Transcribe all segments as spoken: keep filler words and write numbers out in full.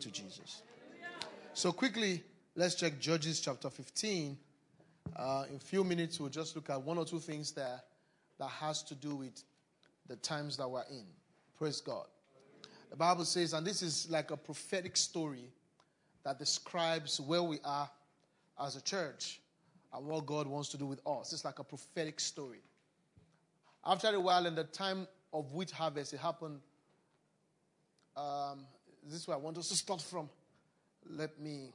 to Jesus. So quickly, let's check Judges chapter fifteen. Uh, in a few minutes, we'll just look at one or two things there that has to do with the times that we're in. Praise God. The Bible says, and this is like a prophetic story that describes where we are as a church and what God wants to do with us. It's like a prophetic story. After a while, in the time of wheat harvest, it happened. Um, this is where I want us to start from. Let me...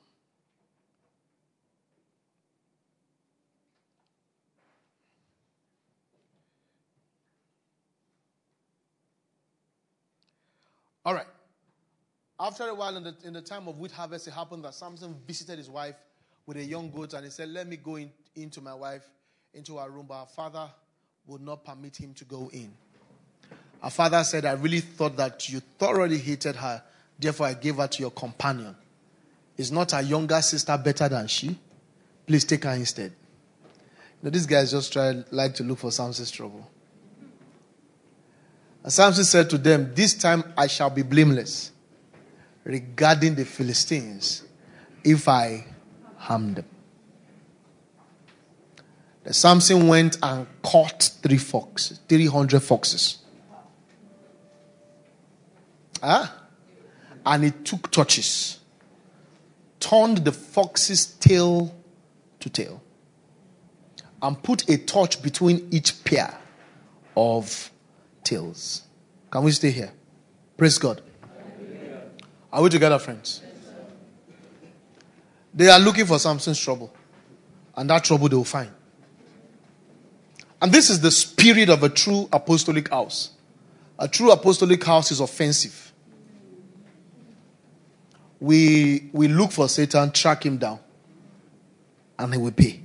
All right. After a while, in the, in the time of wheat harvest, it happened that Samson visited his wife with a young goat, and he said, let me go in, into my wife, into her room, but her father would not permit him to go in. Her father said, I really thought that you thoroughly hated her, therefore I gave her to your companion. Is not her younger sister better than she? Please take her instead. Now, these guys just try, like to look for Samson's trouble. And Samson said to them, this time I shall be blameless regarding the Philistines if I harm them. The Samson went and caught three foxes, three hundred foxes. Huh? And he took torches, turned the foxes tail to tail, and put a torch between each pair of tails. Can we stay here? Praise God. Hallelujah. Are we together, friends? Yes, they are looking for Samson's trouble, and that trouble they will find. And this is the spirit of a true apostolic house. A true apostolic house is offensive. We we look for Satan, track him down, and he will pay.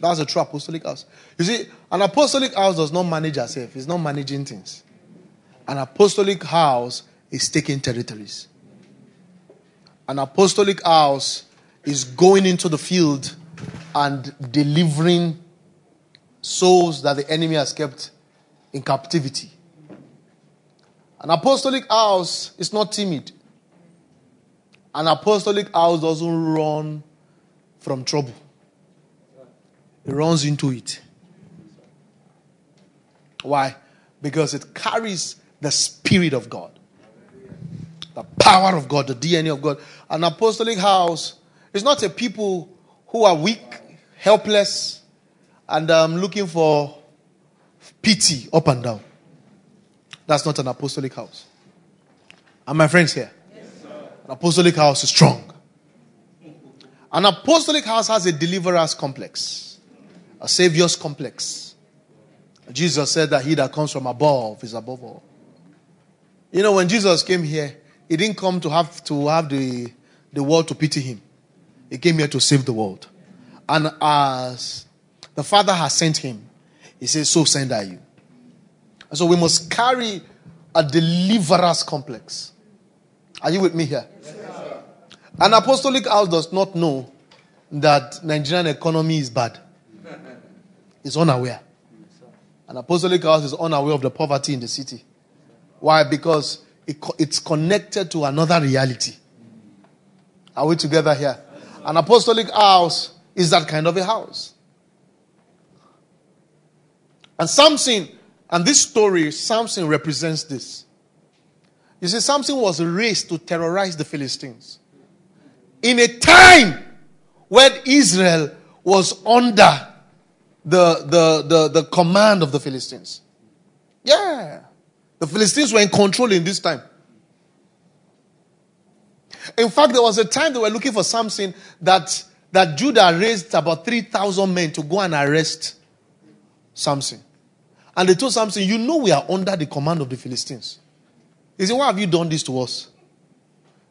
That's a true apostolic house. You see, an apostolic house does not manage itself. It's not managing things. An apostolic house is taking territories. An apostolic house is going into the field and delivering souls that the enemy has kept in captivity. An apostolic house is not timid. An apostolic house doesn't run from trouble. It runs into it. Why? Because it carries the Spirit of God, the power of God, the D N A of God. An apostolic house is not a people who are weak, helpless, and um, looking for pity up and down. That's not an apostolic house. Are my friends here? Yes, sir. An apostolic house is strong. An apostolic house has a deliverer's complex. A savior's complex. Jesus said that he that comes from above is above all. You know, when Jesus came here, he didn't come to have to have the, the world to pity him. He came here to save the world. And as the Father has sent him, he says, so send I you. And so we must carry a deliverer's complex. Are you with me here? Yes, sir. An apostolic house does not know that Nigerian economy is bad. Is unaware. An apostolic house is unaware of the poverty in the city. Why? Because it co- it's connected to another reality. Are we together here? An apostolic house is that kind of a house. And Samson, and this story, Samson represents this. You see, Samson was raised to terrorize the Philistines in a time when Israel was under The, the the the command of the Philistines. Yeah. The Philistines were in control in this time. In fact, there was a time they were looking for Samson that, that Judah raised about three thousand men to go and arrest Samson. And they told Samson, you know we are under the command of the Philistines. He said, why have you done this to us?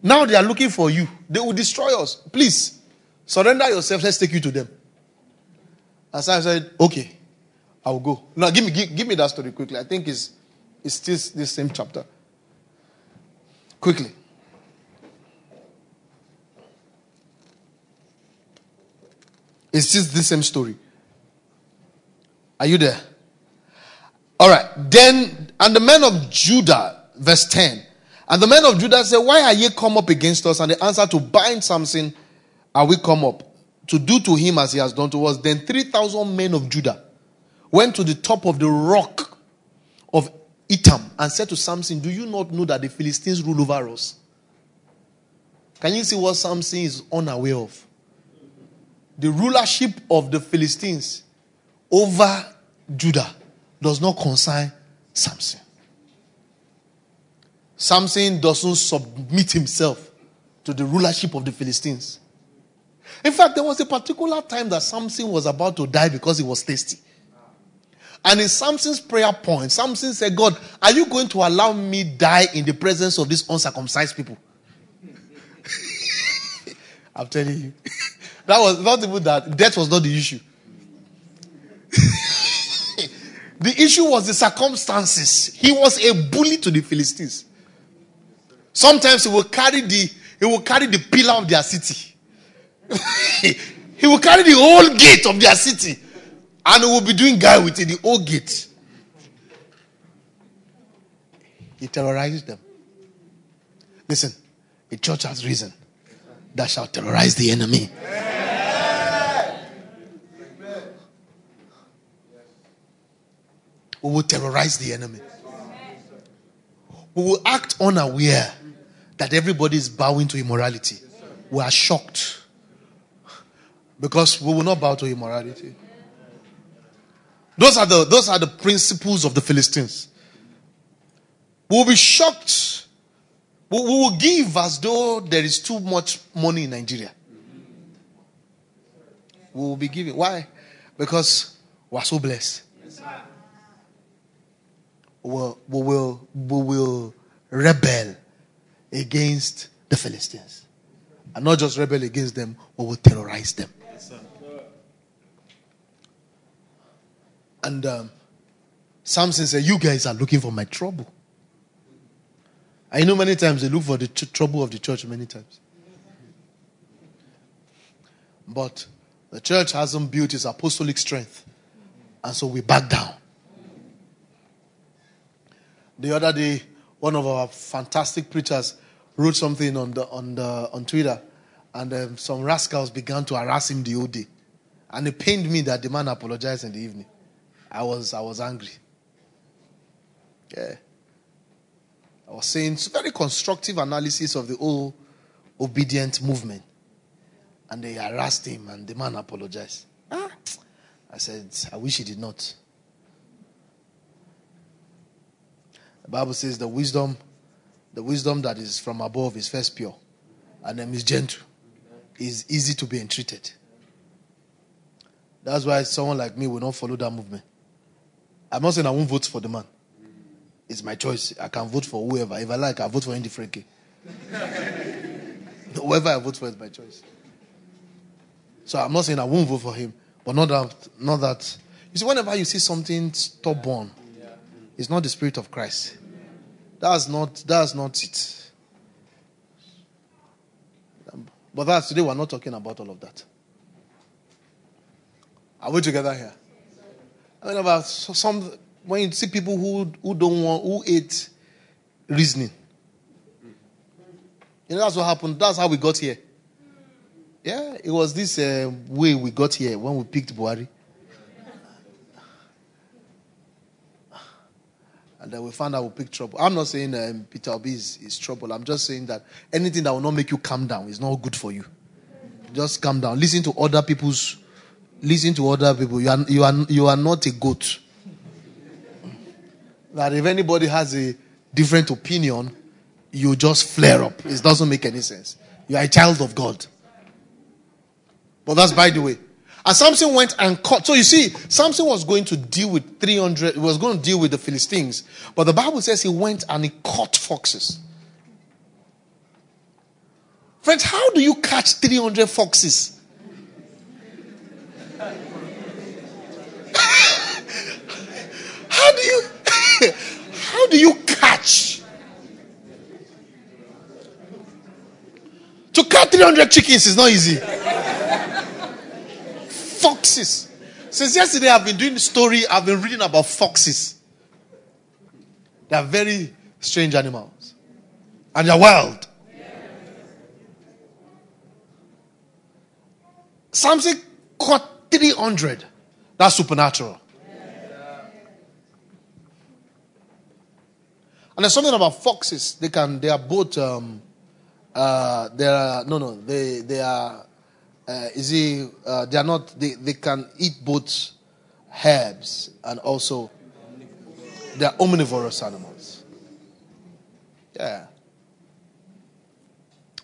Now they are looking for you. They will destroy us. Please, surrender yourself. Let's take you to them. And Sam said, okay, I will go. Now, give me give, give me that story quickly. I think it's, it's still the same chapter. Quickly. It's just the same story. Are you there? All right. Then, and the men of Judah, verse ten, And the men of Judah said, why are ye come up against us? And they answered, to bind Samson are we come up, to do to him as he has done to us. Then three thousand men of Judah went to the top of the rock of Etam and said to Samson, do you not know that the Philistines rule over us? Can you see what Samson is unaware of? The rulership of the Philistines over Judah does not concern Samson. Samson doesn't submit himself to the rulership of the Philistines. In fact, there was a particular time that Samson was about to die because he was thirsty. And in Samson's prayer point, Samson said, God, are you going to allow me die in the presence of these uncircumcised people? I'm telling you. That was not even that. Death was not the issue. The issue was the circumstances. He was a bully to the Philistines. Sometimes he will carry the, he will carry the pillar of their city. He will carry the whole gate of their city. And he will be doing guy with it, the old gate. He terrorized them. Listen, the church has risen that shall terrorize the enemy. Amen. We will terrorize the enemy. We will act unaware that everybody is bowing to immorality. We are shocked because we will not bow to immorality. Those are the, those are the principles of the Philistines. We will be shocked. We will give as though there is too much money in Nigeria. We will be giving. Why? Because we are so blessed. Yes, sir. We will, we will, we will rebel against the Philistines. And not just rebel against them, we will terrorize them. Yes, sir. And um, Samson said, you guys are looking for my trouble. I know many times they look for the ch- trouble of the church many times. But the church hasn't built its apostolic strength. And so we back down. The other day, one of our fantastic preachers wrote something on the, on the, on Twitter. And um, some rascals began to harass him the whole day. And it pained me that the man apologized in the evening. I was, I was angry. Yeah. I was saying very constructive analysis of the whole obedient movement. And they harassed him and the man apologized. Ah. I said, I wish he did not. The Bible says the wisdom, the wisdom that is from above is first pure and then is gentle. Is easy to be entreated. That's why someone like me will not follow that movement. I'm not saying I won't vote for the man. It's my choice. I can vote for whoever. If I like, I vote for Andy Frankie. Whoever I vote for is my choice. So I'm not saying I won't vote for him. But not that, not that. You see, whenever you see something stubborn, it's not the Spirit of Christ. That's not, that's not it. But that's, today we're not talking about all of that. Are we together here? I mean, about some... When you see people who who don't want, who hate reasoning. You know, that's what happened. That's how we got here. Yeah, it was this uh, way we got here when we picked Buhari. And then we found out we picked trouble. I'm not saying um, Peter Obi is, is trouble. I'm just saying that anything that will not make you calm down is not good for you. Just calm down. Listen to other people's, listen to other people. You are, you are, you are not a goat. That if anybody has a different opinion, you just flare up. It doesn't make any sense. You are a child of God. But that's by the way. And Samson went and caught. So you see, Samson was going to deal with three hundred, was going to deal with the Philistines. But the Bible says he went and he caught foxes. Friends, how do you catch three hundred foxes? How do you... How do you catch? To catch three hundred chickens is not easy. Foxes. Since yesterday I've been doing the story, I've been reading about foxes. They are very strange animals. and the world. Yes. Samson caught three hundred. That's supernatural. Yes. And there's something about foxes. They can, they are both, um, uh, they are, no, no, they, they are, uh, is it, uh, they are not, they, they can eat both herbs and also they are omnivorous animals. Yeah.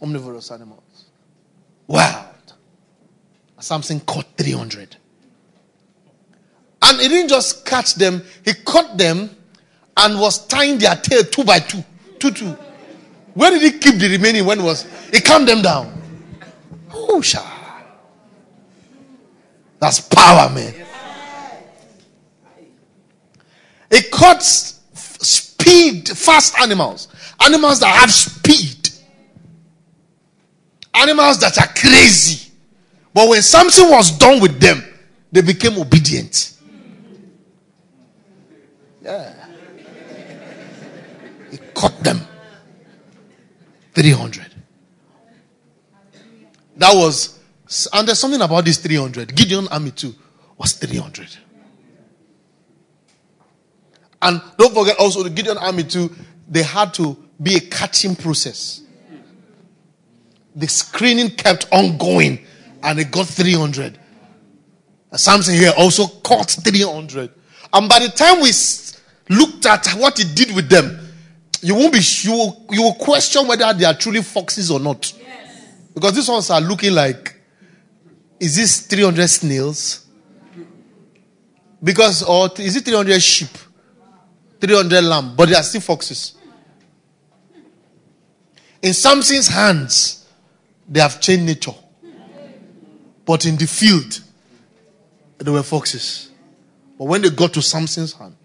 Omnivorous animals. Wow. Samson caught three hundred. And he didn't just catch them. He caught them and was tying their tail two by two. Two, two. Where did he keep the remaining when was? He calmed them down. Oh, sha. That's power, man. He caught speed, fast animals. Animals that have speed. Animals that are crazy. But when Samson was done with them, they became obedient. Yeah. He caught them. three hundred. That was, and there's something about this three hundred. Gideon army too was three hundred. And don't forget also the Gideon army too, they had to be a catching process. The screening kept on going. And they got three hundred. Samson here also caught three hundred. And by the time we looked at what he did with them, you won't be sure. You will question whether they are truly foxes or not. Yes. Because these ones are looking like, is this three hundred snails? Because, or is it three hundred sheep? three hundred lamb? But they are still foxes. In Samson's hands, they have changed nature. But in the field, they were foxes. But when they got to Samson's hand.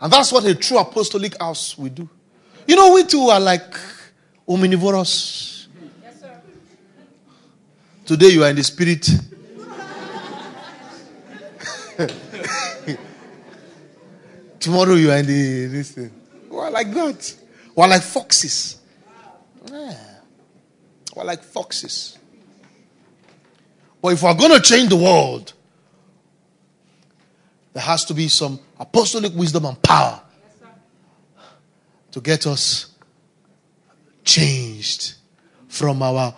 And that's what a true apostolic house will do. You know, we too are like omnivorous. Yes, sir. Today you are in the spirit. Tomorrow you are in the this thing. We are like that. We are like foxes. Yeah. We are like foxes. But if we're going to change the world, there has to be some apostolic wisdom and power to get us changed from our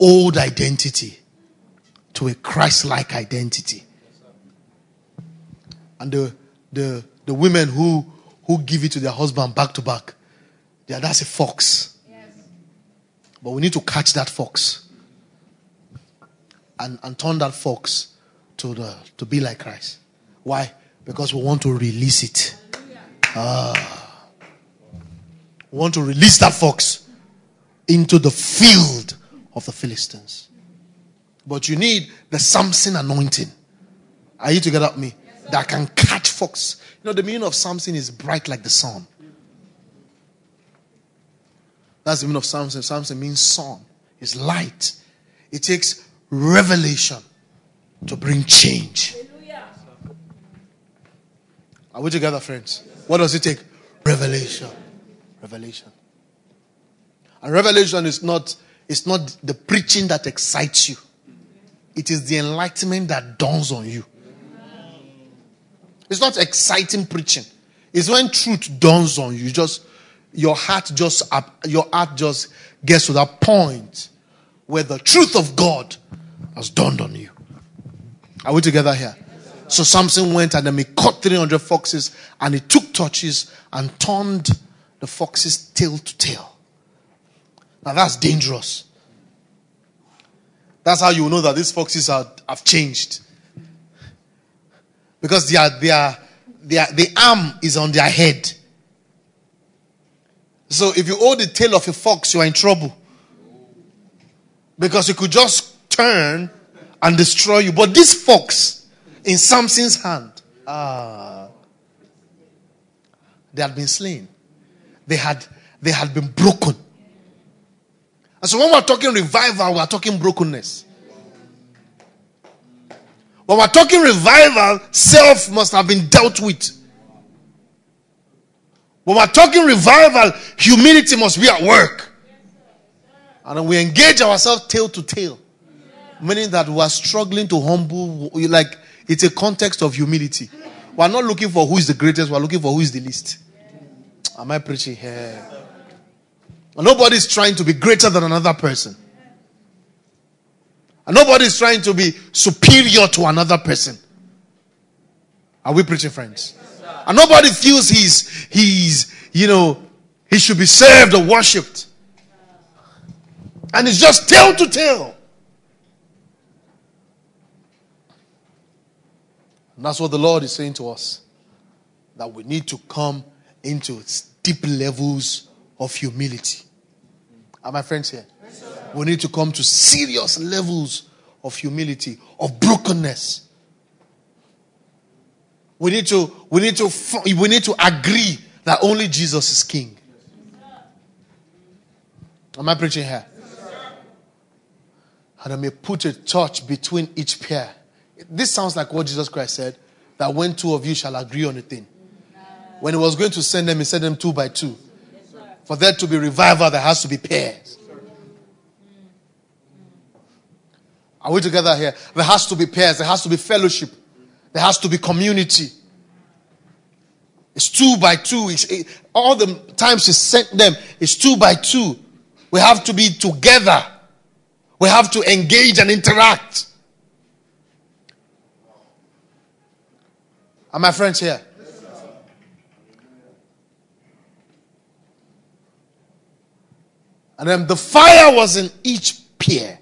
old identity to a Christ-like identity. And the the, the women who, who give it to their husband back to back, yeah, that's a fox. Yes. But we need to catch that fox. And, and turn that fox to the to be like Christ. Why? Because we want to release it. Ah. We want to release that fox into the field of the Philistines. But you need the Samson anointing. Are you together with me? Yes, that can catch fox. You know, the meaning of Samson is bright like the sun. That's the meaning of Samson. Samson means sun. It's light. It takes revelation to bring change. Hallelujah. Are we together, friends? What does it take? Revelation. Revelation. And revelation is not, it's not the preaching that excites you. It is the enlightenment that dawns on you. It's not exciting preaching. It's when truth dawns on you. Just your heart just your heart just gets to that point where the truth of God has dawned on you. Are we together here? So Samson went and then he caught three hundred foxes and he took torches and turned the foxes tail to tail. Now that's dangerous. That's how you know that these foxes are, have changed. Because they are, they are, they are, the arm is on their head. So if you hold the tail of a fox, you are in trouble. Because it could just turn and destroy you. But this fox in Samson's hand, ah, they had been slain. They had they had been broken. And so when we're talking revival, we're talking brokenness. When we're talking revival, self must have been dealt with. When we're talking revival, humility must be at work. And we engage ourselves tail to tail. Meaning that we are struggling to humble. Like, it's a context of humility. We're not looking for who is the greatest. We're looking for who is the least. Am I preaching here? And nobody's trying to be greater than another person. And nobody's trying to be superior to another person. Are we preaching, friends? And nobody feels he's, he's, you know, he should be served or worshipped. And it's just tail to tail. And that's what the Lord is saying to us. That we need to come into deep levels of humility. Are my friends here? Yes, we need to come to serious levels of humility, of brokenness. We need to, we need to, we need to agree that only Jesus is King. Am I preaching here? Yes, and I may put a touch between each pair. This sounds like what Jesus Christ said, that when two of you shall agree on a thing. When he was going to send them, he sent them two by two. Yes, for there to be revival, there has to be pairs. Yes, are we together here? There has to be pairs. There has to be fellowship. There has to be community. It's two by two. It's, it, all the times he sent them, it's two by two. We have to be together. We have to engage and interact. Are my friends here? Yes, and then the fire was in each pier.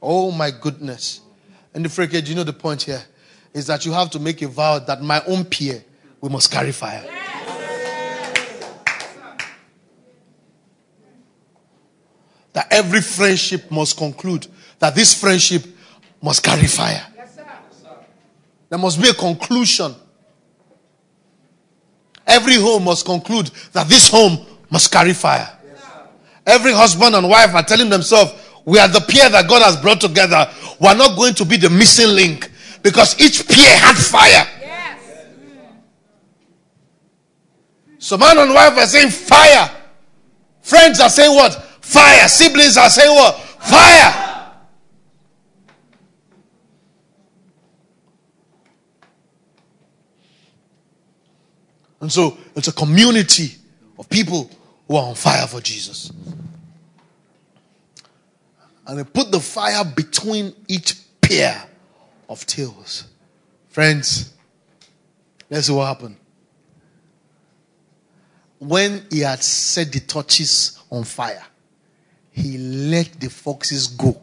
Oh my goodness. And the freaking, you know the point here? Is that you have to make a vow that my own pier, we must carry fire. Yes. That every friendship must conclude. That this friendship must carry fire. There must be a conclusion. Every home must conclude that this home must carry fire. Yes, every husband and wife are telling themselves, we are the pair that God has brought together. We are not going to be the missing link because each pair had fire. Yes. So man and wife are saying fire. Friends are saying what? Fire. Siblings are saying what? Fire. And so, it's a community of people who are on fire for Jesus. And they put the fire between each pair of tails. Friends, let's see what happened. When he had set the torches on fire, he let the foxes go.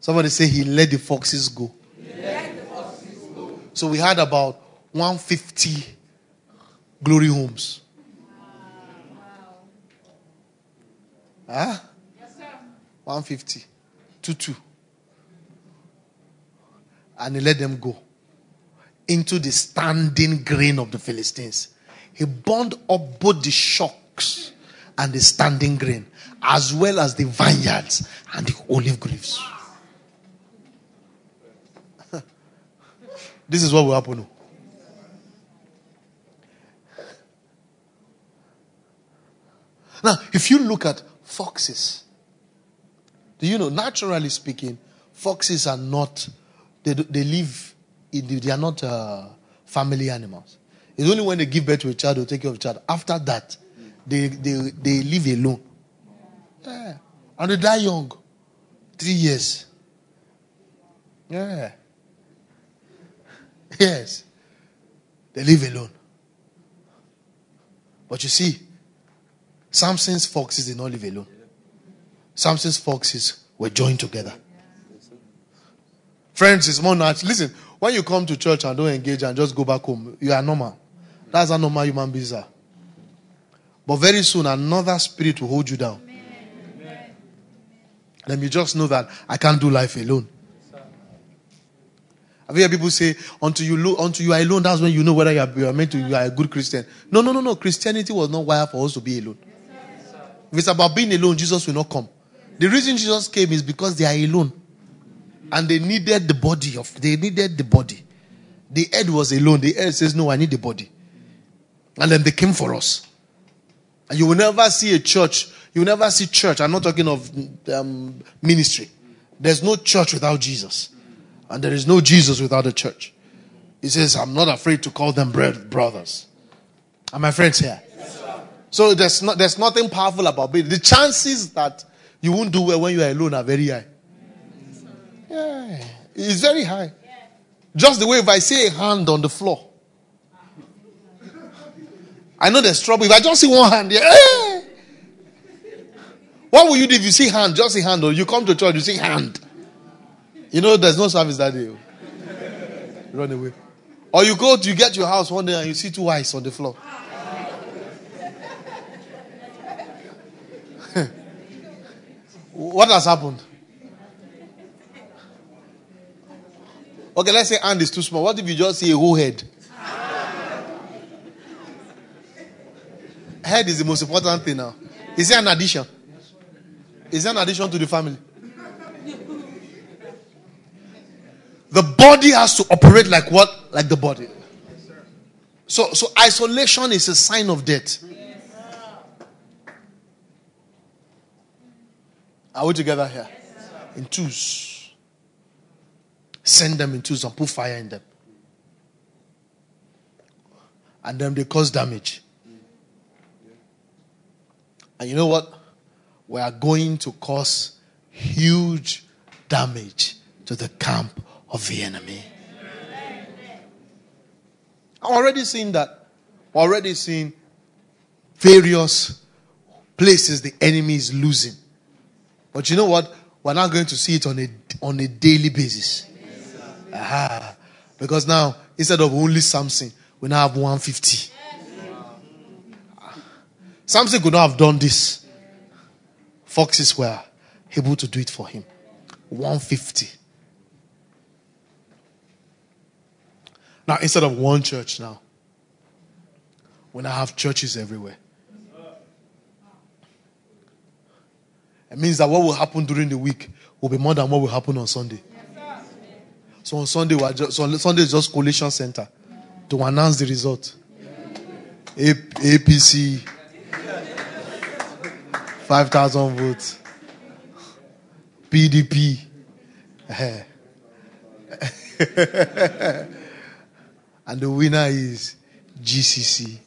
Somebody say, he let the foxes go. He let the foxes go. So, we had about one hundred fifty glory homes. Wow. Huh? Yes, sir. one hundred fifty. Two, two. And he let them go into the standing grain of the Philistines. He burned up both the shocks and the standing grain, as well as the vineyards and the olive groves. Wow. This is what will happen. Now, if you look at foxes, do you know, naturally speaking, foxes are not, they, they live, they are not uh, family animals. It's only when they give birth to a child, they take care of a child. After that, they, they, they live alone. Yeah. And they die young. Three years. Yeah. Yes. They live alone. But you see, Samson's foxes did not live alone. Samson's foxes were joined together. Friends, it's more natural. Listen, when you come to church and don't engage and just go back home, you are normal. That's how normal human beings are. But very soon, another spirit will hold you down. Amen. Then you just know that I can't do life alone. I've heard people say, until you, lo- until you are alone, that's when you know whether you are, you are meant to, you are a good Christian. No, no, no, no. Christianity was not wired for us to be alone. If it's about being alone, Jesus will not come. The reason Jesus came is because they are alone. And they needed the body of, they needed the body. The head was alone. The head says, no, I need the body. And then they came for us. And you will never see a church. You will never see church. I'm not talking of um, ministry. There's no church without Jesus. And there is no Jesus without a church. He says, I'm not afraid to call them brothers. Are my friends here? Yes, sir. So there's not, there's nothing powerful about it. The chances that you won't do well when you are alone are very high. Yes, yeah. It's very high. Yeah. Just the way if I see a hand on the floor. I know there's trouble. If I just see one hand, yeah, hey! What will you do if you see hand? Just see hand. Or you come to church, you see hand. You know, there's no service that day. Run away. Or you go to you get your house one day and you see two eyes on the floor. What has happened? Okay, let's say hand is too small. What if you just see a whole head? Head is the most important thing now. Is there an addition? Is there an addition to the family? The body has to operate like what? Like the body. So, so isolation is a sign of death. Yes. Are we together here? Yes, in twos. Send them in twos and put fire in them. And then they cause damage. And you know what? We are going to cause huge damage to the camp of the enemy. I'm already seeing that. Already seeing various places the enemy is losing. But you know what? We're now going to see it on a on a daily basis. Aha. Because now, instead of only Samson, we now have one hundred fifty. Samson could not have done this. Foxes were able to do it for him. one hundred fifty. Now, instead of one church now, when I have churches everywhere, it means that what will happen during the week will be more than what will happen on Sunday. So on Sunday, we are just, so Sunday is just collation center to announce the result. A- APC, five thousand votes. P D P. And the winner is G C C.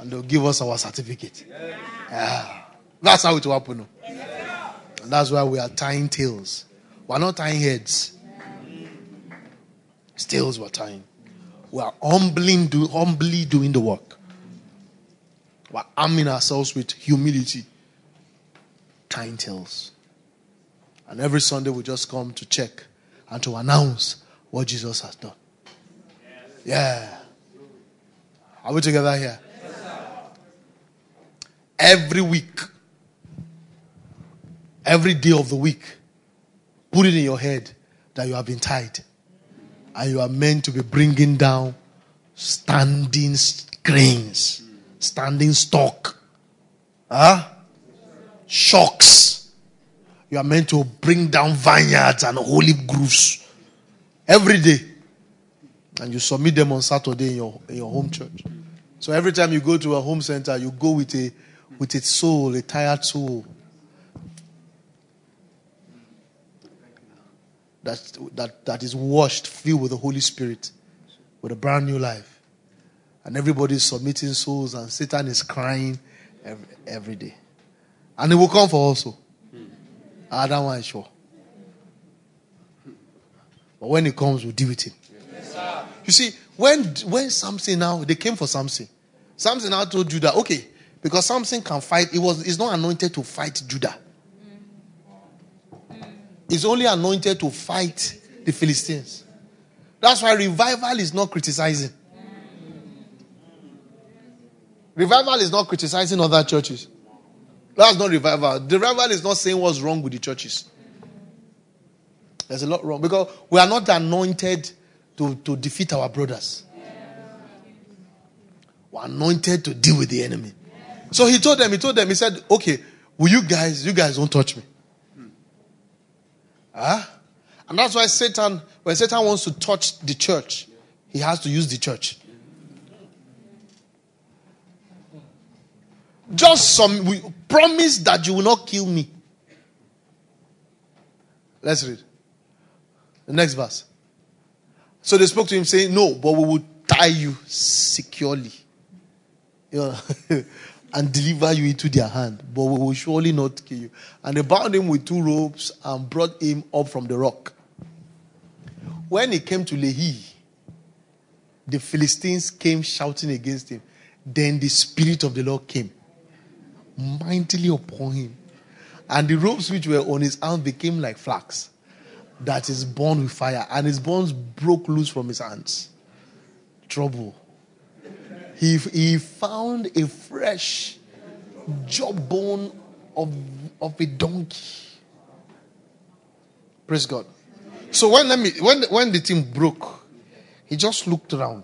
And they'll give us our certificate. Yeah. That's how it will happen. And that's why we are tying tails. We're not tying heads. It's tails we're tying. We are humbling, do, humbly doing the work. We're arming ourselves with humility. Tying tails. And every Sunday we just come to check and to announce what Jesus has done. Yes. Yeah. Are we together here? Yes, sir. Every week. Every day of the week. Put it in your head that you have been tied. And you are meant to be bringing down standing screens. Standing stock. Huh? Shocks. You are meant to bring down vineyards and holy groves every day. And you submit them on Saturday in your, in your home church. So every time you go to a home center, you go with a with a soul, a tired soul. That, that, that is washed, filled with the Holy Spirit, with a brand new life. And everybody is submitting souls and Satan is crying every, every day. And it will come for also. Ah, that one is sure. But when it comes, we'll deal with it. Yes, sir. You see, when when Samson now, they came for Samson. Samson now told Judah, okay, because Samson can fight, it was he's not anointed to fight Judah. He's only anointed to fight the Philistines. That's why revival is not criticizing. Revival is not criticizing other churches. That's not revival. The revival is not saying what's wrong with the churches. There's a lot wrong. Because we are not anointed to, to defeat our brothers. We're anointed to deal with the enemy. So he told them, he told them, he said, okay, will you guys, you guys don't touch me. Huh? And that's why Satan, when Satan wants to touch the church, he has to use the church. Just some, we promise that you will not kill me. Let's read. The next verse. So they spoke to him saying, no, but we will tie you securely, you know, and deliver you into their hand. But we will surely not kill you. And they bound him with two ropes and brought him up from the rock. When he came to Lehi, the Philistines came shouting against him. Then the Spirit of the Lord came mightily upon him. And the ropes which were on his arm became like flax that is burned with fire, and his bones broke loose from his hands. Trouble. He, he found a fresh jawbone of, of a donkey. Praise God. So when, let me, when, when the thing broke, he just looked around.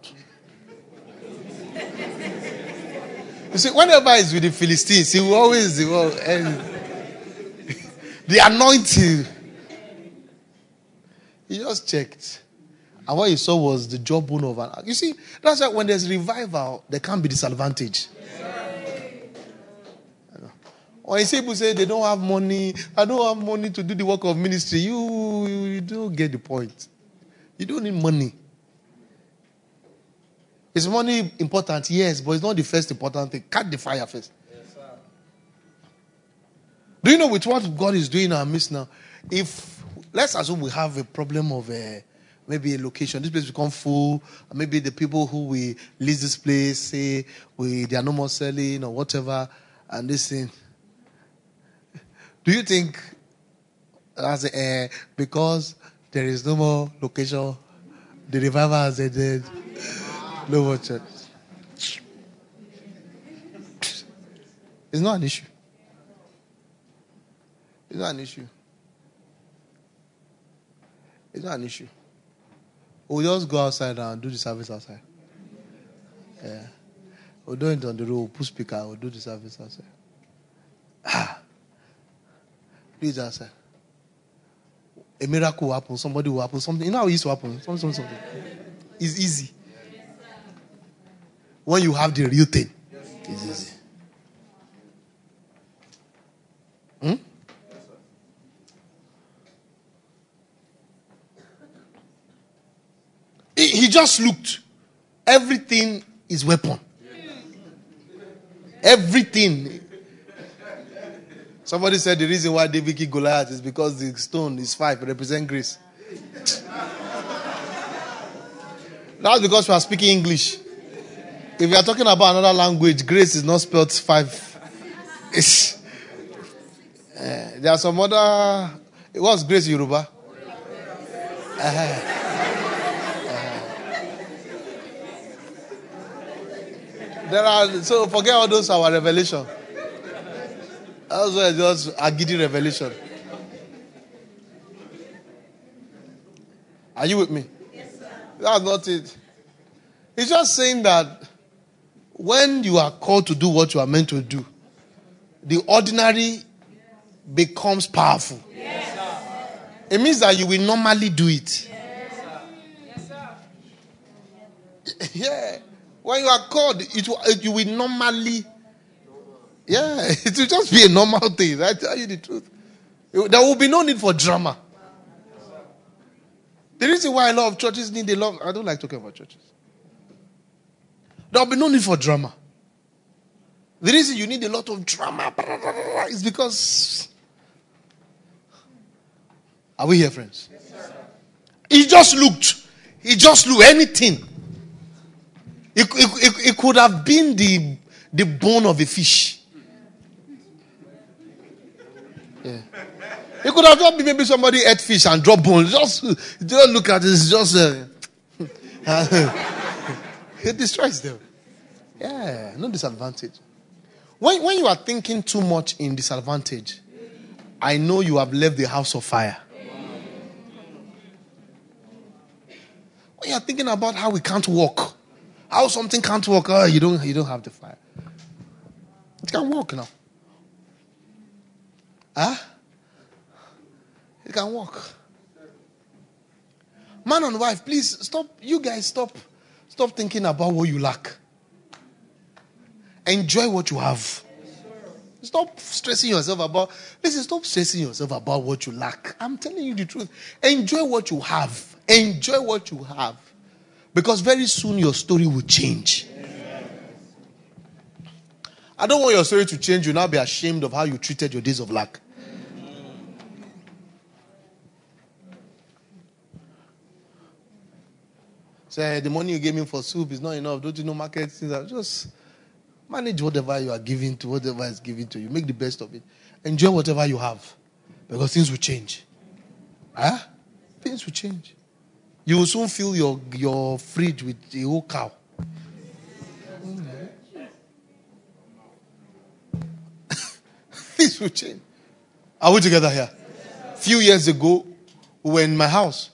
You see, whenever he's with the Philistines, he will always, he will, and the anointing. He just checked. And what he saw was the jawbone of an... You see, that's why when there's revival, there can't be disadvantage. Or you see people say, they don't have money. I don't have money to do the work of ministry. You, you, you don't get the point. You don't need money. Is money important? Yes, but it's not the first important thing. Cut the fire first. Yes, sir. Do you know with what God is doing in our midst now? If, let's assume we have a problem of a, maybe a location. This place becomes full. Maybe the people who we lease this place say we they are no more selling or whatever. And this thing. Do you think as a, uh, because there is no more location, the revival has ended? No more church. It's not an issue. It's not an issue. It's not an issue. We'll just go outside and do the service outside. Yeah. We'll do it on the road. We'll put speaker. We'll do the service outside. Ah. Do it outside. A miracle will happen. Somebody will happen. Something. You know how it used to happen. Something, something, something. It's easy. When you have the real thing, it's easy. Hmm? He, he just looked. Everything is weapon. Everything. Somebody said the reason why David killed Goliath is because the stone is five, represent grace. That's because we are speaking English. If you are talking about another language, grace is not spelled five. uh, there are some other... What's grace in Yoruba? Uh-huh. Uh-huh. There are... So forget all those our revelation. That's why just a giddy revelation. Are you with me? Yes, sir. That's not it. It's just saying that when you are called to do what you are meant to do, the ordinary becomes powerful. Yes. It means that you will normally do it. Yes, sir. Yeah. When you are called, it will, it, you will normally... Yeah, it will just be a normal thing. I tell you the truth. It, there will be no need for drama. The reason why a lot of churches need a lot... I don't like talking about churches. There will be no need for drama. The reason you need a lot of drama is because... Are we here, friends? Yes, sir. He just looked. He just looked. Anything. It, it, it, it could have been the, the bone of a fish. Yeah. It could have been maybe somebody ate fish and dropped bones. Just, just look at it. It's just... Uh, It destroys them. Yeah, no disadvantage. When, when you are thinking too much in disadvantage, I know you have left the house of fire. When you are thinking about how we can't walk, how something can't walk, oh, you don't, you don't have the fire. It can walk now. Huh? It can walk. Man and wife, please stop. You guys, stop. Stop thinking about what you lack. Enjoy what you have. Stop stressing yourself about... Listen, stop stressing yourself about what you lack. I'm telling you the truth. Enjoy what you have. Enjoy what you have. Because very soon your story will change. I don't want your story to change. You'll now be ashamed of how you treated your days of lack. Say, the money you gave me for soup is not enough. Don't you know market things are just... Manage whatever you are given to, whatever is given to you. Make the best of it. Enjoy whatever you have. Because things will change. Huh? Things will change. You will soon fill your, your fridge with a whole cow. Things will change. Are we together here? A few years ago, we were in my house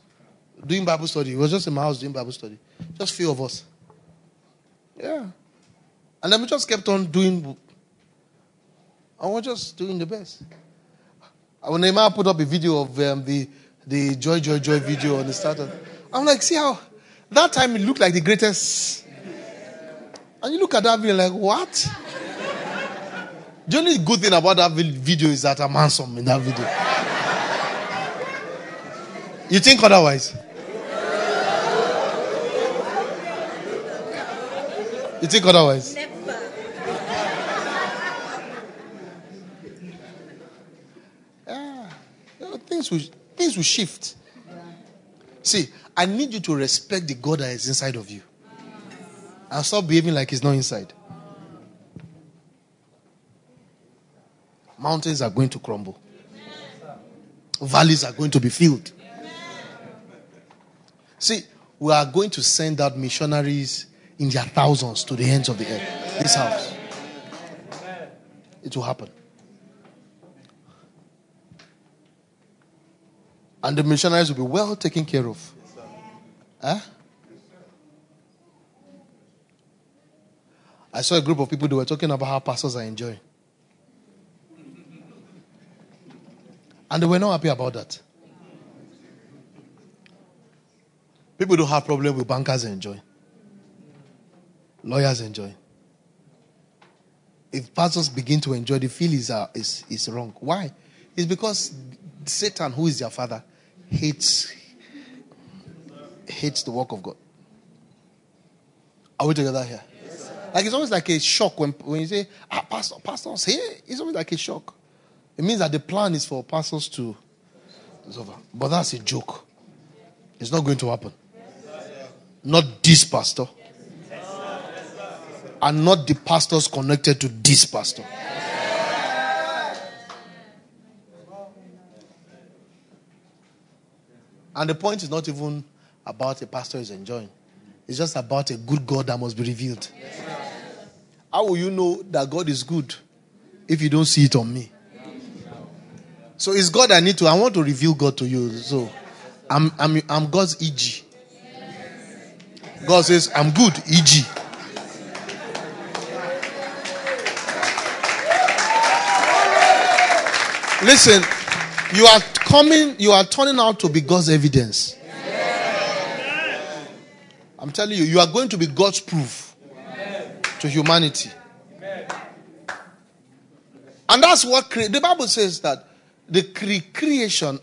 doing Bible study. It was just in my house doing Bible study. Just few of us. Yeah. And then we just kept on doing. I was just doing the best. When Nehemiah put up a video of um, the, the Joy, Joy, Joy video on the startup, I'm like, see how? That time it looked like the greatest. And you look at that video like, what? The only good thing about that video is that I'm handsome in that video. You think otherwise? You think otherwise? Never. Yeah. Things will, things will shift. Yeah. See, I need you to respect the God that is inside of you. And stop behaving like he's not inside. Mountains are going to crumble. Valleys are going to be filled. See, we are going to send out missionaries in their thousands to the ends of the earth. This house. It will happen. And the missionaries will be well taken care of. Huh? I saw a group of people that were talking about how pastors are enjoying. And they were not happy about that. People don't have problem with bankers enjoying. Lawyers enjoy. If pastors begin to enjoy, the feel is, uh, is, is wrong. Why? It's because Satan, who is their father, hates, hates the work of God. Are we together here? Yes, sir. Like it's always like a shock when, when you say, ah, pastor, pastors here. It's always like a shock. It means that the plan is for pastors to... It's over. But that's a joke. It's not going to happen. Not this pastor. And not the pastors connected to this pastor. Yeah. And the point is not even about a pastor is enjoying. It's just about a good God that must be revealed. Yeah. How will you know that God is good if you don't see it on me? So it's God I need to. I want to reveal God to you. So I'm I'm I'm God's E G. God says I'm good E G. Listen, you are coming, you are turning out to be God's evidence. Yes. I'm telling you, you are going to be God's proof. Amen. To humanity. Amen. And that's what cre- the Bible says that the cre- creation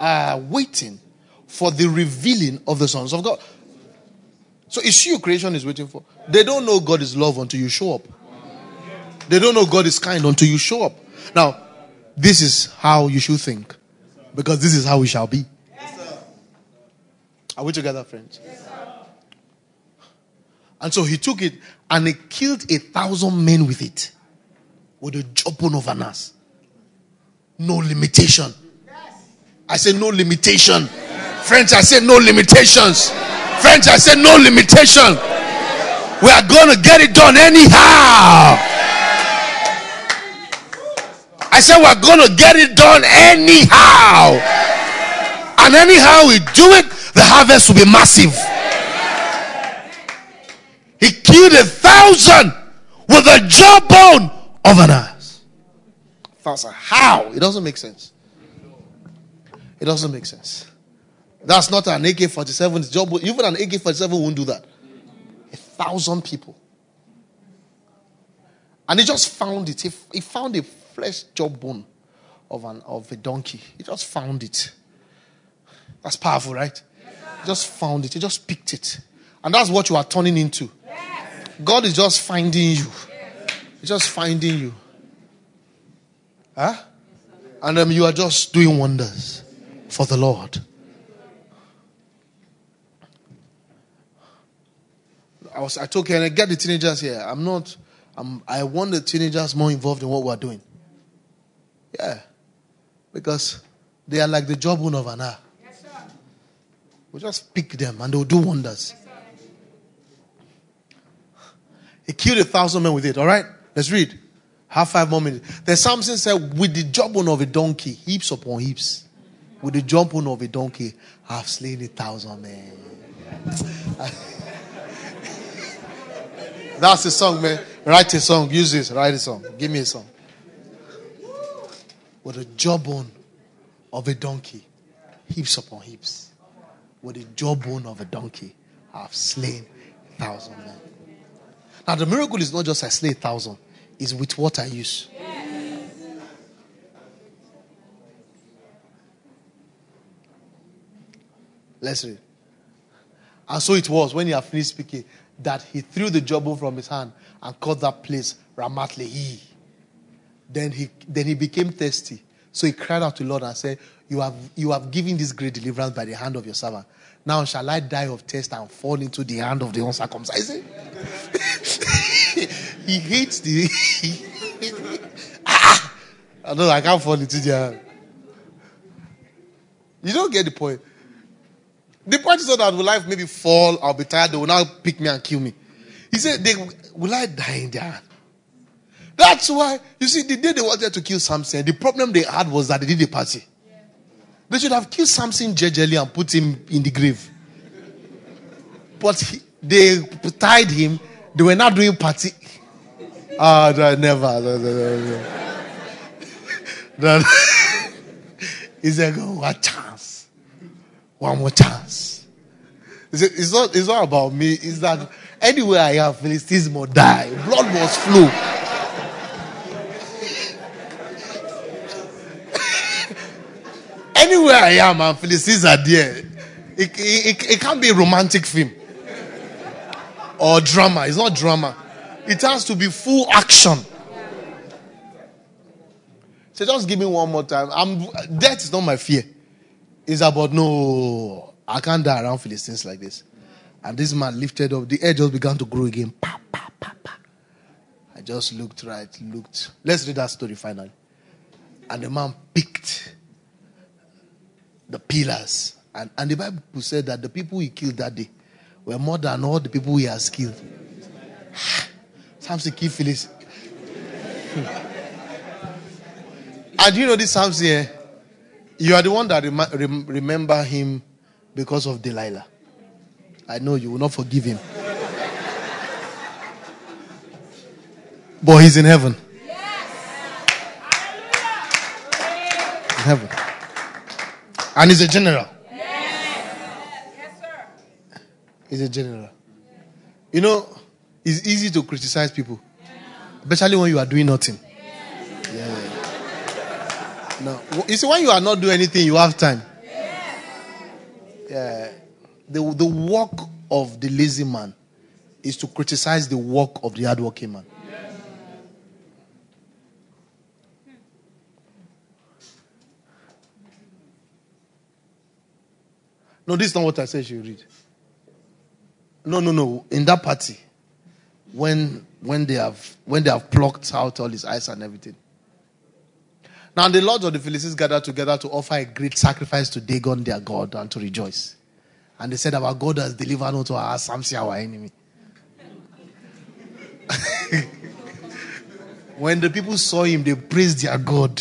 are waiting for the revealing of the sons of God. So it's you creation is waiting for. They don't know God is love until you show up. They don't know God is kind until you show up. Now, this is how you should think. Because this is how we shall be. Yes. Are we together, friends? Yes, and so he took it and he killed a thousand men with it. With a jawbone of an ass. No limitation. Yes. I say no limitation. Yes. Friends, I say no limitations. Yes. Friends, I say no limitation. Yes. We are going to get it done anyhow. Yes. I said we're going to get it done anyhow. Yeah. And anyhow we do it, the harvest will be massive. Yeah. He killed a thousand with a jawbone of an ass. Thousand. How? It doesn't make sense. It doesn't make sense. That's not an A K forty-seven job. Even an A K forty-seven won't do that. A thousand people. And he just found it. He, he found a flesh jawbone of an of a donkey. He just found it. That's powerful, right? Yes, he just found it. He just picked it. And that's what you are turning into. Yes. God is just finding you. Yes. He's just finding you. Huh? And um, you are just doing wonders for the Lord. I was I told Karen, get the teenagers here. I'm not I'm, I want the teenagers more involved in what we are doing. Yeah. Because they are like the jawbone of an hour. Yes, sir. We'll just pick them and they'll do wonders. Yes, he killed a thousand men with it. All right? Let's read. Have five more minutes. There's something said, with the jawbone of a donkey, heaps upon heaps. With the jawbone of a donkey, I have slain a thousand men. That's the song, man. Write a song. Use this. Write a song. Give me a song. With the jawbone of a donkey, heaps upon heaps. With the jawbone of a donkey, I have slain a thousand men. Now, the miracle is not just I slay a thousand. It's with what I use. Yes. Let's read. And so it was when he had finished speaking that he threw the jawbone from his hand and called that place Ramat Lehi. Then he then he became thirsty. So he cried out to the Lord and said, You have you have given this great deliverance by the hand of your servant. Now shall I die of thirst and fall into the hand of the uncircumcised? He hates the. ah, I know I can't fall into the hand. You don't get the point. The point is not that will life maybe fall, I'll be tired, they will now pick me and kill me. He said, they, will I die in their hand? That's why, you see, the day they wanted to kill Samson, the problem they had was that they did a party. Yeah. They should have killed Samson jejely and put him in the grave. But he, they tied him, they were not doing party. Ah, oh, never. No, no, no, no. He said, go, what chance? One more chance. It's not, it's not about me. It's that anywhere I am, Philistines must die. Blood must flow. Anywhere I am, and Philistines are there. It, it, it can't be a romantic film or drama. It's not drama. It has to be full action. So just give me one more time. I'm, death is not my fear. It's about, no, I can't die around Philistines like this. And this man lifted up. The air just began to grow again. Pa, pa, pa, pa. I just looked right, looked. Let's read that story finally. And the man picked the pillars. And, and the Bible said that the people he killed that day were more than all the people he has killed. Samson killed Philistines. And you know this Samson here? You are the one that rem- rem- remember him because of Delilah. I know you will not forgive him. But he's in heaven. Yes. In heaven. And he's a general. Yes. Yes, sir. He's a general. You know, it's easy to criticize people. Especially when you are doing nothing. Yeah. No. You see, when you are not doing anything, you have time. Yeah. Yeah. The, the work of the lazy man is to criticize the work of the hardworking man. Yeah. No, this is not what I said you read. No, no, no. In that party, when when they have when they have plucked out all his eyes and everything. Now the lords of the Philistines gathered together to offer a great sacrifice to Dagon their god and to rejoice. And they said, our God has delivered unto us Samson our enemy. When the people saw him, they praised their God.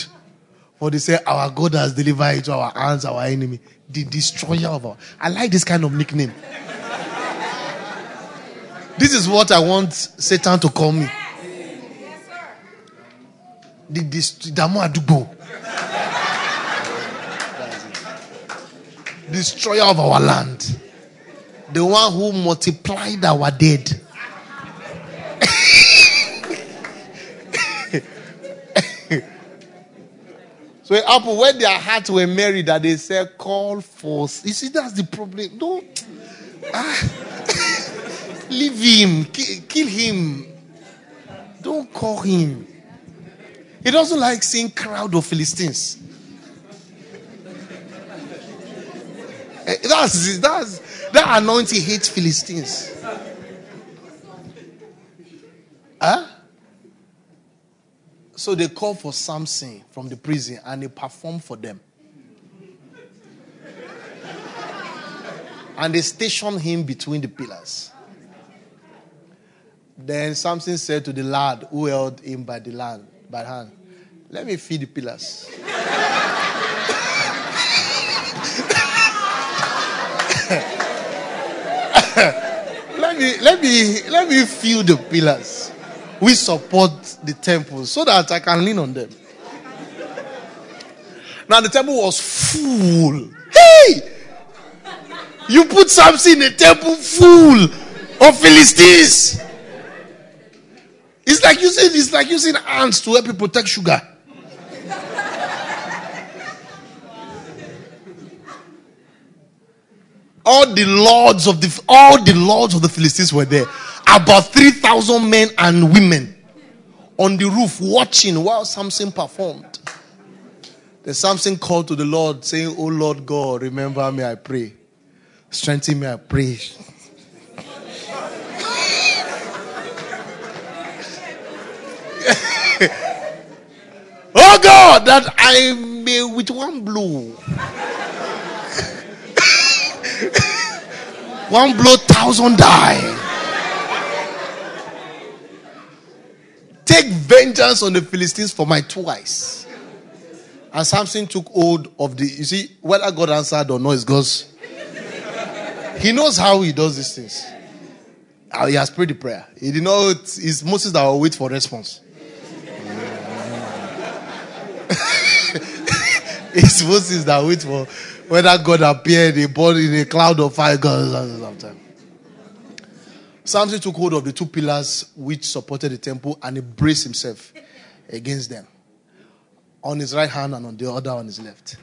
For they said, our God has delivered into our hands our enemy, the destroyer of our... I like this kind of nickname. This is what I want Satan to call me. The dist- Damo Adubo. destroyer of our land, the one who multiplied our dead. So it happened when their hearts were married that they said, call for. You see, that's the problem. Don't ah, leave him, kill, kill him. Don't call him. He doesn't like seeing crowd of Philistines. That's, that's, that anointing hates Philistines. Huh? So they called for Samson from the prison and he performed for them. And they stationed him between the pillars. Then Samson said to the lad who held him by the land, by hand, let me feed the pillars. let me let me let me feel the pillars. We support the temple so that I can lean on them. Now the temple was full. Hey, you put something in the temple full of Philistines. It's like using it's like using ants to help you protect sugar. All the lords of the all the lords of the Philistines were there. About three thousand men and women on the roof watching while Samson performed. Then Samson called to the Lord, saying, "Oh Lord God, remember me, I pray. Strengthen me, I pray." Oh God, that I may with one blow. One blow, thousand die. Take vengeance on the Philistines for my twice. And Samson took hold of the. You see, whether God answered or not is God's. He knows how he does these things. How he has prayed the prayer. He did not. It's Moses that will wait for response. It's Moses that wait for. Whether God appeared, he born in a cloud of fire. God. Samson took hold of the two pillars which supported the temple and he braced himself against them. On his right hand and on the other on his left.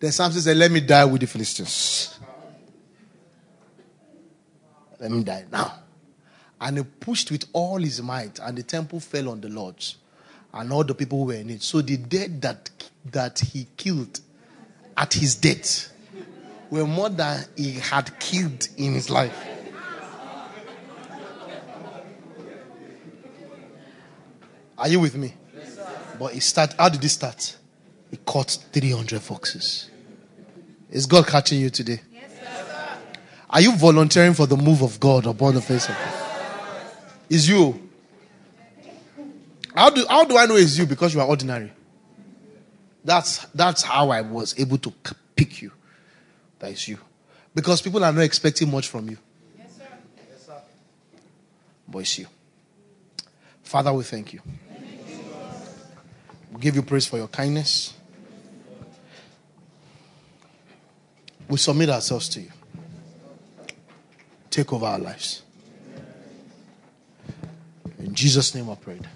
Then Samson said, let me die with the Philistines. Let me die now. And he pushed with all his might and the temple fell on the lords and all the people who were in it. So the dead that, that he killed at his death were more than he had killed in his life. Are you with me? Yes, sir. But it start. How did it start? He caught three hundred foxes. Is God catching you today? Yes, sir. Are you volunteering for the move of God upon the face of God? Is you? How do how do I know it's you? Because you are ordinary. That's, that's how I was able to pick you. That is you. Because people are not expecting much from you. Yes, sir. Yes, sir. But it's you. Father, we thank you. We give you praise for your kindness. We submit ourselves to you. Take over our lives. In Jesus' name I prayed.